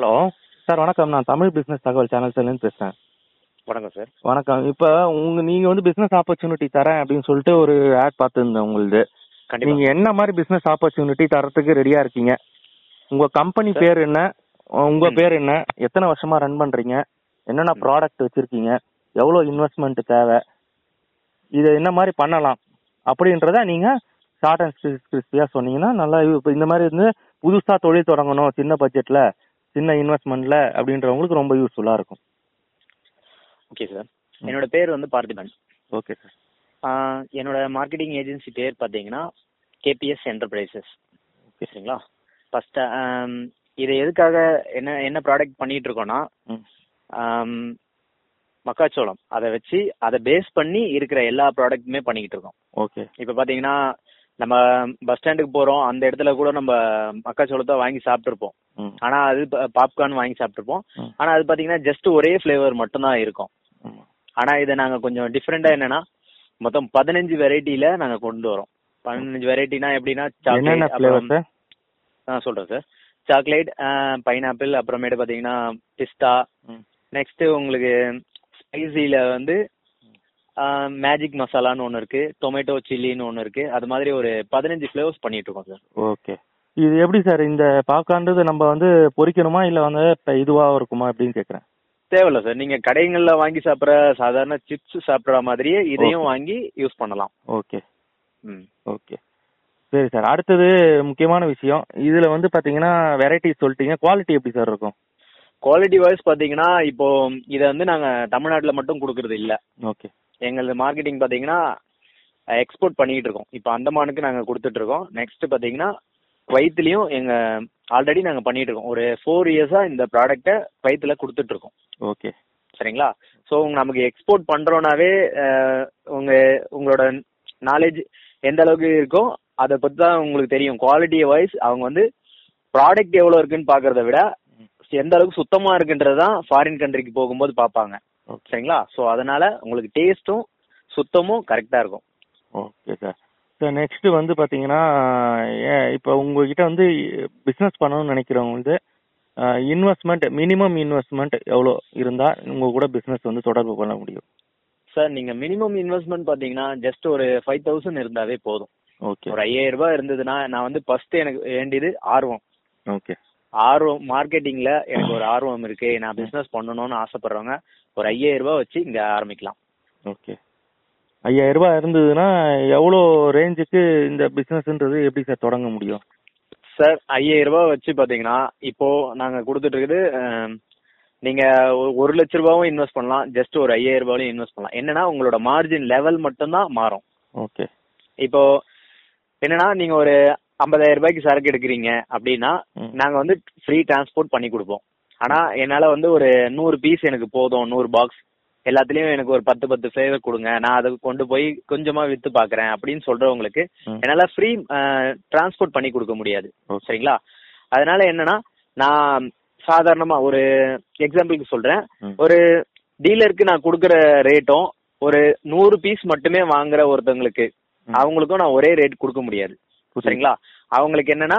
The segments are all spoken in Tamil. ஹலோ சார் வணக்கம். நான் தமிழ் பிஸ்னஸ் தகவல் சேனல் சார்லேருந்து பேசுகிறேன். வணக்கம் சார். வணக்கம். இப்போ நீங்கள் பிஸ்னஸ் ஆப்பர்ச்சுனிட்டி தரேன் அப்படின்னு சொல்லிட்டு ஒரு ஆட் பார்த்துருந்தேன் உங்களுது. நீங்கள் என்ன மாதிரி பிஸ்னஸ் ஆப்பர்ச்சுனிட்டி தரத்துக்கு ரெடியாக இருக்கீங்க? உங்கள் கம்பெனி பேர் என்ன, உங்கள் பேர் என்ன, எத்தனை வருஷமாக ரன் பண்ணுறீங்க, என்னென்ன ப்ராடக்ட் வச்சுருக்கீங்க, எவ்வளோ இன்வெஸ்ட்மெண்ட் தேவை, இதை என்ன மாதிரி பண்ணலாம் அப்படின்றத நீங்கள் ஷார்ட் அண்ட் கிறிஸ்பியாக சொன்னீங்கன்னா நல்லா. இப்போ இந்த மாதிரி இருந்து புதுசாக தொழில் தொடங்கணும், சின்ன பட்ஜெட்டில் சின்ன இன்வெஸ்ட்மெண்ட்ல அப்படின்றவங்களுக்கு ரொம்ப யூஸ்ஃபுல்லாக இருக்கும். Okay sir. என்னோட பேர் பார்த்திபன். Okay sir. என்னோட மார்க்கெட்டிங் ஏஜென்சி பேர் பார்த்தீங்கன்னா கேபிஎஸ் என்டர்பிரைசஸ். ஓகே சரிங்களா. ஃபர்ஸ்ட் இதை எதுக்காக என்ன ப்ராடக்ட் பண்ணிட்டு இருக்கோம்னா, மக்காச்சோளம் அதை வச்சு அதை பேஸ் பண்ணி இருக்கிற எல்லா ப்ராடக்ட்டுமே பண்ணிக்கிட்டு இருக்கோம். ஓகே. இப்போ பார்த்தீங்கன்னா நம்ம பஸ் ஸ்டாண்டுக்கு போகிறோம், அந்த இடத்துல கூட நம்ம மக்காச்சோளத்தை வாங்கி சாப்பிட்ருப்போம். ஆனால் அது பாப்கார்ன் வாங்கி சாப்பிட்ருப்போம். ஆனால் அது பார்த்தீங்கன்னா ஜஸ்ட் ஒரே ஃப்ளேவர் மட்டும்தான் இருக்கும். ஆனால் இதை நாங்கள் கொஞ்சம் டிஃப்ரெண்டாக என்னன்னா மொத்தம் 15 வெரைட்டியில் நாங்கள் கொண்டு வரோம். 15 வெரைட்டினா எப்படின்னா சாக்லேட், சொல்கிறேன் சார், சாக்லேட், பைனாப்பிள், அப்புறமேட்டு பார்த்தீங்கன்னா பிஸ்தா, நெக்ஸ்ட்டு உங்களுக்கு ஸ்பைசியில் மேஜிக் மசாலான்னு ஒன்று இருக்கு, டொமேட்டோ சில்லின்னு ஒன்று இருக்கு. அது மாதிரி ஒரு 15 ஃப்ளேவர்ஸ் பண்ணிட்டு இருக்கோம் சார். ஓகே. இது எப்படி சார் இந்த பாப்கார்ன்றது நம்ம பொரிக்கணுமா இல்லை இதுவாக இருக்குமா அப்படின்னு கேட்குறேன். தேவையில்ல சார், நீங்கள் கடைகளில் வாங்கி சாப்பிட்ற சாதாரண சிப்ஸ் சாப்பிட்ற மாதிரியே இதையும் வாங்கி யூஸ் பண்ணலாம். ஓகே. ம். ஓகே சரி சார். அடுத்தது முக்கியமான விஷயம், இதில் பார்த்தீங்கன்னா வெரைட்டி சொல்லிட்டீங்க, குவாலிட்டி எப்படி சார் இருக்கும்? குவாலிட்டி வைஸ் பார்த்தீங்கன்னா இப்போ இதை நாங்கள் தமிழ்நாட்டில் மட்டும் கொடுக்கறது இல்லை. ஓகே. எங்களது மார்க்கெட்டிங் பார்த்தீங்கன்னா எக்ஸ்போர்ட் பண்ணிக்கிட்டு இருக்கோம். இப்போ அந்தமானுக்கு நாங்கள் கொடுத்துட்ருக்கோம். நெக்ஸ்ட்டு பார்த்தீங்கன்னா குவைத்திலையும் எங்கள் ஆல்ரெடி நாங்கள் பண்ணிகிட்டு இருக்கோம். ஒரு 4 இயர்ஸாக இந்த ப்ராடக்டை குவைத்தில் கொடுத்துட்ருக்கோம். ஓகே சரிங்களா. ஸோ நமக்கு எக்ஸ்போர்ட் பண்ணுறோன்னாவே உங்களோட நாலேஜ் எந்த அளவுக்கு இருக்கோ அதை பற்றி தான் உங்களுக்கு தெரியும். குவாலிட்டி வைஸ் அவங்க ப்ராடக்ட் எவ்வளோ இருக்குன்னு பார்க்குறத விட எந்த அளவுக்கு சுத்தமாக இருக்குன்றது தான் ஃபாரின் கண்ட்ரிக்கு போகும்போது பார்ப்பாங்க. சரிங்களா. ஸோ அதனால உங்களுக்கு டேஸ்ட்டும் சுத்தமும் கரெக்டாக இருக்கும். Okay sir. சார் நெக்ஸ்ட்டு பார்த்தீங்கன்னா இப்போ உங்ககிட்ட பிஸ்னஸ் பண்ணணும்னு நினைக்கிறவங்க இன்வெஸ்ட்மெண்ட், மினிமம் இன்வெஸ்ட்மெண்ட் எவ்வளோ இருந்தால் உங்கள் கூட பிஸ்னஸ் தொடர்பு பண்ண முடியும் சார்? நீங்கள் மினிமம் இன்வெஸ்ட்மெண்ட் பார்த்தீங்கன்னா ஜஸ்ட் ஒரு 5,000 இருந்தாவே போதும். ஓகே. ஒரு 5,000 ரூபாய் இருந்ததுன்னா நான் ஃபர்ஸ்ட் எனக்கு வேண்டியது ஆர்வம். ஓகே. ஆர்வம் மார்க்கெட்டிங்கில் எனக்கு ஒரு ஆர்வம் இருக்கு, நான் பிஸ்னஸ் பண்ணணும்னு ஆசைப்படுறவங்க ஒரு 5,000 ரூபாய் வச்சு இங்கே ஆரம்பிக்கலாம். ஓகே. 5,000 ரூபாய் இருந்ததுன்னா எவ்வளோ ரேஞ்சுக்கு இந்த பிஸ்னஸ்ன்றது எப்படி சார் தொடங்க முடியும் சார்? 5,000 ரூபாய் வச்சு பார்த்தீங்கன்னா இப்போது நாங்கள் கொடுத்துட்ருக்குது. நீங்கள் 1,00,000 ரூபாவும் இன்வெஸ்ட் பண்ணலாம், ஜஸ்ட் ஒரு 5,000 ரூபாயும் இன்வெஸ்ட் பண்ணலாம். என்னென்னா உங்களோட மார்ஜின் லெவல் மட்டும்தான் மாறும். ஓகே. இப்போது என்னென்னா நீங்கள் ஒரு 50,000 ரூபாய்க்கு சரக்கு எடுக்கிறீங்க அப்படின்னா நாங்கள் ஃப்ரீ டிரான்ஸ்போர்ட் பண்ணி கொடுப்போம். ஆனால் என்னால் ஒரு 100 பீஸ் எனக்கு போதும், 100 பாக்ஸ் எல்லாத்துலேயும் எனக்கு ஒரு 10 ஃப்ளேவர் கொடுங்க, நான் அதை கொண்டு போய் கொஞ்சமாக விற்று பார்க்குறேன் அப்படின்னு சொல்கிறவங்களுக்கு என்னால் ஃப்ரீ டிரான்ஸ்போர்ட் பண்ணி கொடுக்க முடியாது. சரிங்களா. அதனால என்னன்னா நான் சாதாரணமாக ஒரு எக்ஸாம்பிளுக்கு சொல்கிறேன், ஒரு டீலருக்கு நான் கொடுக்குற ரேட்டும் ஒரு 100 பீஸ் மட்டுமே வாங்குற ஒருத்தவங்களுக்கு அவங்களுக்கும் நான் ஒரே ரேட் கொடுக்க முடியாது. சரிங்களா. அவங்களுக்கு என்னன்னா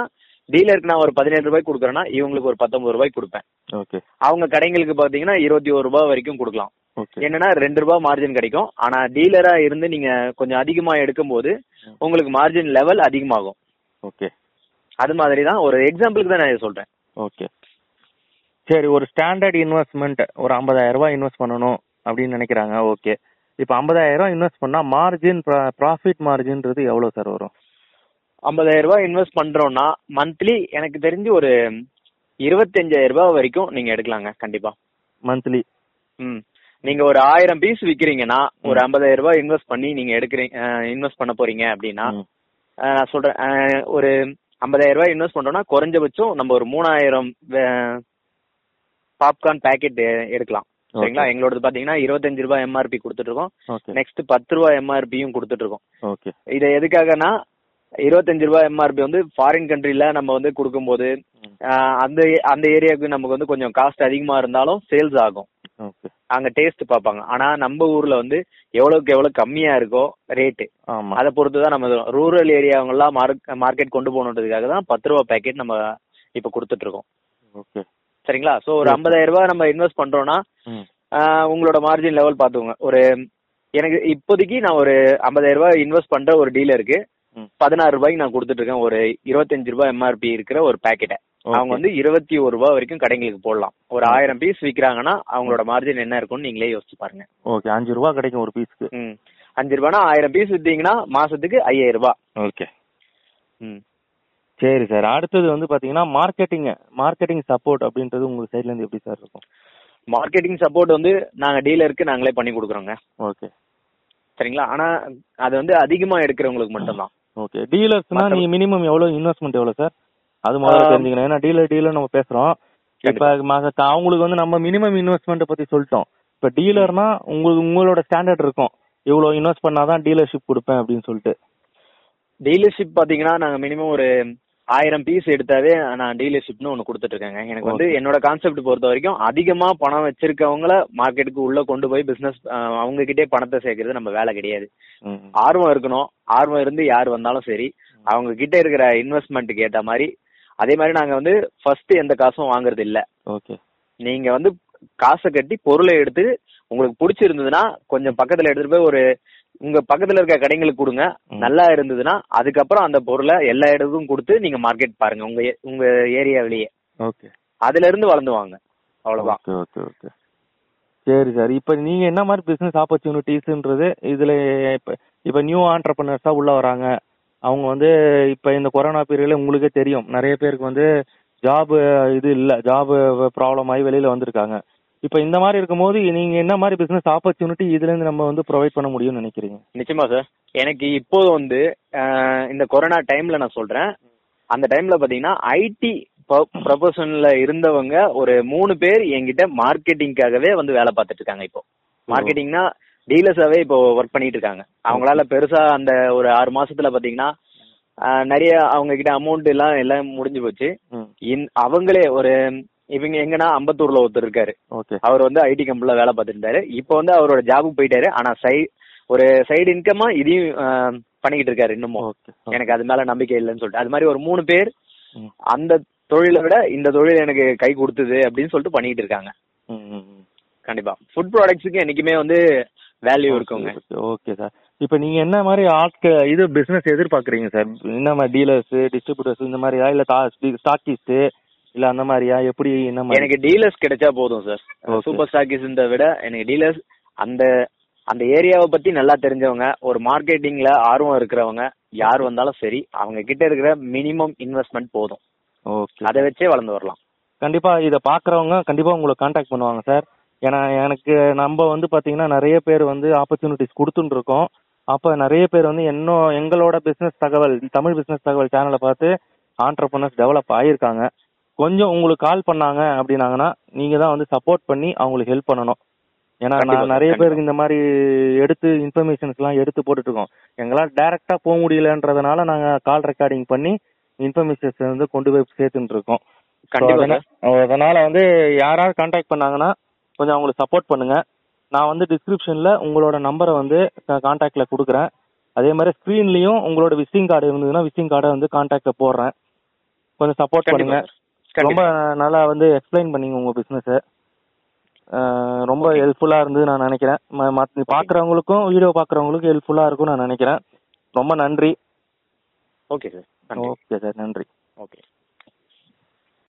டீலருக்கு நான் ஒரு 17 ரூபாய் கொடுக்குறேன்னா இவங்களுக்கு ஒரு 19 ரூபாய் கொடுப்பேன். அவங்க கடைங்களுக்கு பார்த்தீங்கன்னா 21 ரூபாய் வரைக்கும் கொடுக்கலாம். என்னன்னா 2 ரூபாய் மார்ஜின் கிடைக்கும். ஆனா டீலரா இருந்து நீங்க கொஞ்சம் அதிகமா எடுக்கும் போது உங்களுக்கு மார்ஜின் லெவல் அதிகமாகும். ஓகே. அது மாதிரி தான், ஒரு எக்ஸாம்பிளுக்கு தான் நான் இதை சொல்றேன். ஓகே சரி. ஒரு ஸ்டாண்டர்ட் இன்வெஸ்ட்மெண்ட் ஒரு 50,000 ரூபாய் இன்வெஸ்ட் பண்ணணும் அப்படின்னு நினைக்கிறாங்க. ஓகே. இப்போ 50,000 ரூபாய் இன்வெஸ்ட் பண்ணா மார்ஜின், ப்ராஃபிட் மார்ஜின்றது எவ்வளவு சார் வரும்? 50,000 ரூபாய் இன்வெஸ்ட் பண்றோம்னா மந்த்லி எனக்கு தெரிஞ்சு ஒரு 25,000 ரூபாய் வரைக்கும் நீங்க எடுக்கலாங்க கண்டிப்பா மந்த்லி. நீங்க ஒரு 1000 பீஸ் விக்கிறீங்கன்னா ஒரு 50,000 ரூபாய் இன்வெஸ்ட் பண்ணி நீங்க இன்வெஸ்ட் பண்ண போறீங்க அப்படின்னா நான் சொல்றேன் ஒரு 50,000 ரூபாய் இன்வெஸ்ட் பண்றோம்னா குறைஞ்சபட்சம் நம்ம ஒரு 3,000 பாப்கார்ன் பேக்கெட் எடுக்கலாம். சரிங்களா. எங்களோடது பாத்தீங்கன்னா 25 ரூபாய் எம்ஆர்பி கொடுத்துட்டு இருக்கோம். நெக்ஸ்ட் 10 ரூபாய் எம்ஆர்பியும் கொடுத்துட்டு இருக்கோம். இதை எதுக்காகனா 25 ரூபாய் எம்ஆர்பி ஃபாரின் கண்ட்ரில நம்ம கொடுக்கும் போது அந்த அந்த ஏரியாவுக்கு நமக்கு கொஞ்சம் காஸ்ட் அதிகமா இருந்தாலும் சேல்ஸ் ஆகும். அங்க டேஸ்ட் பார்ப்பாங்க. ஆனா நம்ம ஊர்ல எவ்வளவுக்கு எவ்வளவு கம்மியா இருக்கோ ரேட்டு அதை பொறுத்துதான் நம்ம ரூரல் ஏரியாவெல்லாம் மார்க்கெட் கொண்டு போகணுன்றதுக்காக தான் 10 ரூபா பேக்கெட் நம்ம இப்ப கொடுத்துட்டு இருக்கோம். சரிங்களா? ஸோ ஒரு 50,000 ரூபாய் நம்ம இன்வெஸ்ட் பண்றோம்னா உங்களோட மார்ஜின் லெவல் பாத்துங்க. ஒரு எனக்கு இப்போதைக்கு நான் ஒரு 50,000 ரூபாய் இன்வெஸ்ட் பண்ற ஒரு டீலருக்கு 16 ரூபாய்க்கு நான் கொடுத்துட்டு இருக்கேன். ஒரு 25 ரூபாய் எம்ஆர்பி இருக்கிற ஒரு பாக்கெட்டை அவங்க வந்து 21 ரூபாய் வரைக்கும் கடைங்களுக்கு போடலாம். ஒரு 1000 பீஸ் விற்கிறாங்கன்னா அவங்களோட மார்ஜின் என்ன இருக்கும்னு நீங்களே யோசிச்சு பாருங்க. ஓகே, 5 ரூபாய் கிடைக்கும் ஒரு பீஸ்க்கு. 5 ரூபாய்னா 1000 பீஸ் வித்தீங்கன்னா மாசத்துக்கு 5000 ரூபாய். ஓகே, சரி சார். அடுத்தது வந்து பாத்தீங்கன்னா மார்க்கெட்டிங் சப்போர்ட் அப்படின்றது உங்க சைட்ல இருந்து எப்படி சார் இருக்கும்? மார்க்கெட்டிங் சப்போர்ட் வந்து நாங்க டீலருக்கு நாங்களே பண்ணி கொடுக்குறோங்க. ஓகே, சரிங்களா? ஆனா அது வந்து அதிகமா எடுக்கிறவங்களுக்கு மட்டும்தான். ஓகே, டீலர்ஸ்னா நீங்க மினிமம் எவ்வளவு இன்வெஸ்ட்மெண்ட் எவ்வளவு சார்? அது முதல்ல தெரிஞ்சுக்கணும். ஏன்னா டீலர் நம்ம பேசுறோம். இப்ப அவங்களுக்கு வந்து நம்ம மினிமம் இன்வெஸ்ட்மெண்ட் பத்தி சொல்லிட்டோம். இப்ப டீலர்னா உங்களுக்கு உங்களோட ஸ்டாண்டர்ட் இருக்கும், இவ்வளவு இன்வெஸ்ட் பண்ணாதான் டீலர்ஷிப் கொடுப்பேன் அப்படின்னு சொல்லிட்டு. டீலர்ஷிப் பாத்தீங்கன்னா நாங்க மினிமம் ஒரு 1000 பீஸ் எடுத்தாவே நான் டீலர்ஷிப்னு ஒண்ணு கொடுத்துட்டு இருக்கேங்க. எனக்கு வந்து என்னோட கான்செப்ட் பொறுத்த வரைக்கும் அதிகமா பணம் வச்சிருக்கவங்கள மார்க்கெட்டுக்கு உள்ள கொண்டு போய் பிசினஸ் அவங்க கிட்டே பணத்தை சேர்க்கறது நம்ம வேலை கிடையாது. ஆர்வம் இருக்கணும். ஆர்வம் இருந்து யார் வந்தாலும் சரி அவங்க கிட்ட இருக்கிற இன்வெஸ்ட்மெண்ட்டுக்கு ஏற்ற மாதிரி. அதே மாதிரி நாங்க வந்து ஃபர்ஸ்ட் எந்த காசும் வாங்குறது இல்ல. ஓகே, நீங்க வந்து காசை கட்டி பொருளை எடுத்து உங்களுக்கு பிடிச்சிருந்ததுன்னா கொஞ்சம் பக்கத்துல எடுத்துட்டு போய் ஒரு உங்க பக்கத்துல இருக்க கடைங்களுக்கு கொடுங்க. நல்லா இருந்ததுன்னா அதுக்கப்புறம் அந்த பொருளை எல்லா இடத்துக்கும் கொடுத்து நீங்க மார்க்கெட் பாருங்க உங்க ஏரியாவிலேயே. ஓகே, அதுல இருந்து வளர்ந்துவாங்க, அவ்வளவுதான். ஓகே ஓகே, சரி சார். இப்ப நீங்க என்ன மாதிரி பிசினஸ் ஆப்பர்ச்சுனிட்டிஸ்ன்றது இதுல இப்ப நியூ ஆண்டர்பிரனர்ஸா உள்ள வராங்க. அவங்க வந்து இப்ப இந்த கொரோனா பீரியட்ல உங்களுக்கே தெரியும் நிறைய பேருக்கு வந்து ஜாப் ப்ராப்ளம் ஆகி வெளியில வந்திருக்காங்க. இப்ப இந்த மாதிரி இருக்கும்போது நீங்க என்ன மாதிரி பிசினஸ் ஆப்பர்ச்சுனிட்டி இதுல இருந்து நம்ம வந்து ப்ரொவைட் பண்ண முடியும்னு நினைக்கிறீங்க? நிச்சயமா சார். எனக்கு இப்போ வந்து இந்த கொரோனா டைம்ல நான் சொல்றேன், அந்த டைம்ல பாத்தீங்கன்னா ஐடி ப்ரொபஷன்ல இருந்தவங்க ஒரு 3 பேர் என்கிட்ட மார்க்கெட்டிங்காகவே வந்து வேலை பார்த்துட்டு இருக்காங்க. இப்போ மார்க்கெட்டிங்னா டீலர்ஸாவே இப்போ ஒர்க் பண்ணிட்டு இருக்காங்க. அவங்களால பெருசா அந்த ஒரு 6 மாசத்துல பாத்தீங்கன்னா நிறைய அவங்க கிட்ட அமௌண்ட் எல்லாம் முடிஞ்சு போச்சு. அவங்களே ஒரு இவங்க எங்கன்னா அம்பத்தூர்ல ஒருத்தர் இருக்காரு. அவர் வந்து ஐடி கம்பெனில வேலை பார்த்துட்டு இருந்தாரு. இப்ப வந்து அவரோட ஜாபுக்கு போயிட்டாரு. ஆனா ஒரு சைடு இன்கமா இதையும் பண்ணிக்கிட்டு இருக்காரு இன்னமும். எனக்கு அது மேல நம்பிக்கை இல்லைன்னு சொல்லிட்டு அது மாதிரி ஒரு 3 பேர் அந்த தொழிலை விட இந்த தொழில் எனக்கு கை கொடுத்தது அப்படின்னு சொல்லிட்டு பண்ணிட்டு இருக்காங்க. கண்டிப்பா ஃபுட் ப்ராடக்ட்ஸுக்கு என்னைக்குமே வந்து வேல்யூ இருக்குங்க. Okay sir. இப்ப நீங்க என்ன மாதிரி இது பிசினஸ் எதிர்பார்க்கறீங்க சார்? என்ன மாதிரி டீலர்ஸ், டிஸ்ட்ரிபியூட்டர்ஸ் இந்த மாதிரியா, இல்ல ஸ்டாக்கிஸ்ட் இல்ல அந்த மாதிரியா, எப்படி என்ன மாதிரி? எனக்கு டீலர்ஸ் கிடைச்சா போதும் சார். சூப்பர் ஸ்டாக்கிஸ்ட விட எனக்கு டீலர்ஸ் அந்த ஏரியாவை பத்தி நல்லா தெரிஞ்சவங்க, ஒரு மார்க்கெட்டிங்ல ஆர்வம் இருக்கிறவங்க யார் வந்தாலும் சரி அவங்க கிட்ட இருக்கிற மினிமம் இன்வெஸ்ட்மெண்ட் போதும். ஓகே, அதை வச்சே வளர்ந்து வரலாம். கண்டிப்பா இதை பாக்குறவங்க கண்டிப்பா உங்களை கான்டாக்ட் பண்ணுவாங்க சார். ஏன்னா எனக்கு நம்ம வந்து பார்த்தீங்கன்னா நிறைய பேர் வந்து ஆப்பர்ச்சுனிட்டிஸ் கொடுத்துட்டு இருக்கோம். அப்போ நிறைய பேர் வந்து எங்களோட பிஸ்னஸ் தகவல் தமிழ் பிஸ்னஸ் தகவல் சேனலை பார்த்து ஆண்டர்பிரனர்ஸ் டெவலப் ஆகியிருக்காங்க. கொஞ்சம் உங்களுக்கு கால் பண்ணாங்க அப்படின்னாங்கன்னா நீங்கள் தான் வந்து சப்போர்ட் பண்ணி அவங்களுக்கு ஹெல்ப் பண்ணணும். ஏன்னா நான் நிறைய பேருக்கு இந்த மாதிரி எடுத்து இன்ஃபர்மேஷன்ஸ்லாம் எடுத்து போட்டுட்ருக்கோம். எங்களால் டைரெக்டாக போக முடியலன்றதுனால நாங்கள் கால் ரெக்கார்டிங் பண்ணி இன்ஃபர்மேஷன்ஸ் வந்து கொண்டு போய் சேர்த்துட்டுருக்கோம். அதனால் வந்து யாராவது கான்டாக்ட் பண்ணாங்கன்னா கொஞ்சம் அவங்களுக்கு சப்போர்ட் பண்ணுங்க. நான் வந்து டிஸ்கிரிப்ஷன்ல உங்களோட நம்பரை வந்து கான்டாக்ட்ல கொடுக்குறேன். அதே மாதிரி ஸ்கிரீன்லயும் உங்களோட விசிட்டிங் கார்டு இருந்ததுன்னா விசிட்டிங் கார்டை வந்து கான்டாக்ட்ல போடுறேன். கொஞ்சம் சப்போர்ட் பண்ணுங்க. ரொம்ப நல்லா வந்து எக்ஸ்பிளைன் பண்ணீங்க உங்க பிசினஸ். ரொம்ப ஹெல்ப்ஃபுல்லா இருந்து நான் நினைக்கிறேன். பாக்குறவங்களுக்கும் வீடியோ பாக்குறவங்களுக்கும் ஹெல்ப்ஃபுல்லா இருக்கும் நான் நினைக்கிறேன். ரொம்ப நன்றி. Okay sir. ஓகே சார், நன்றி. ஓகே.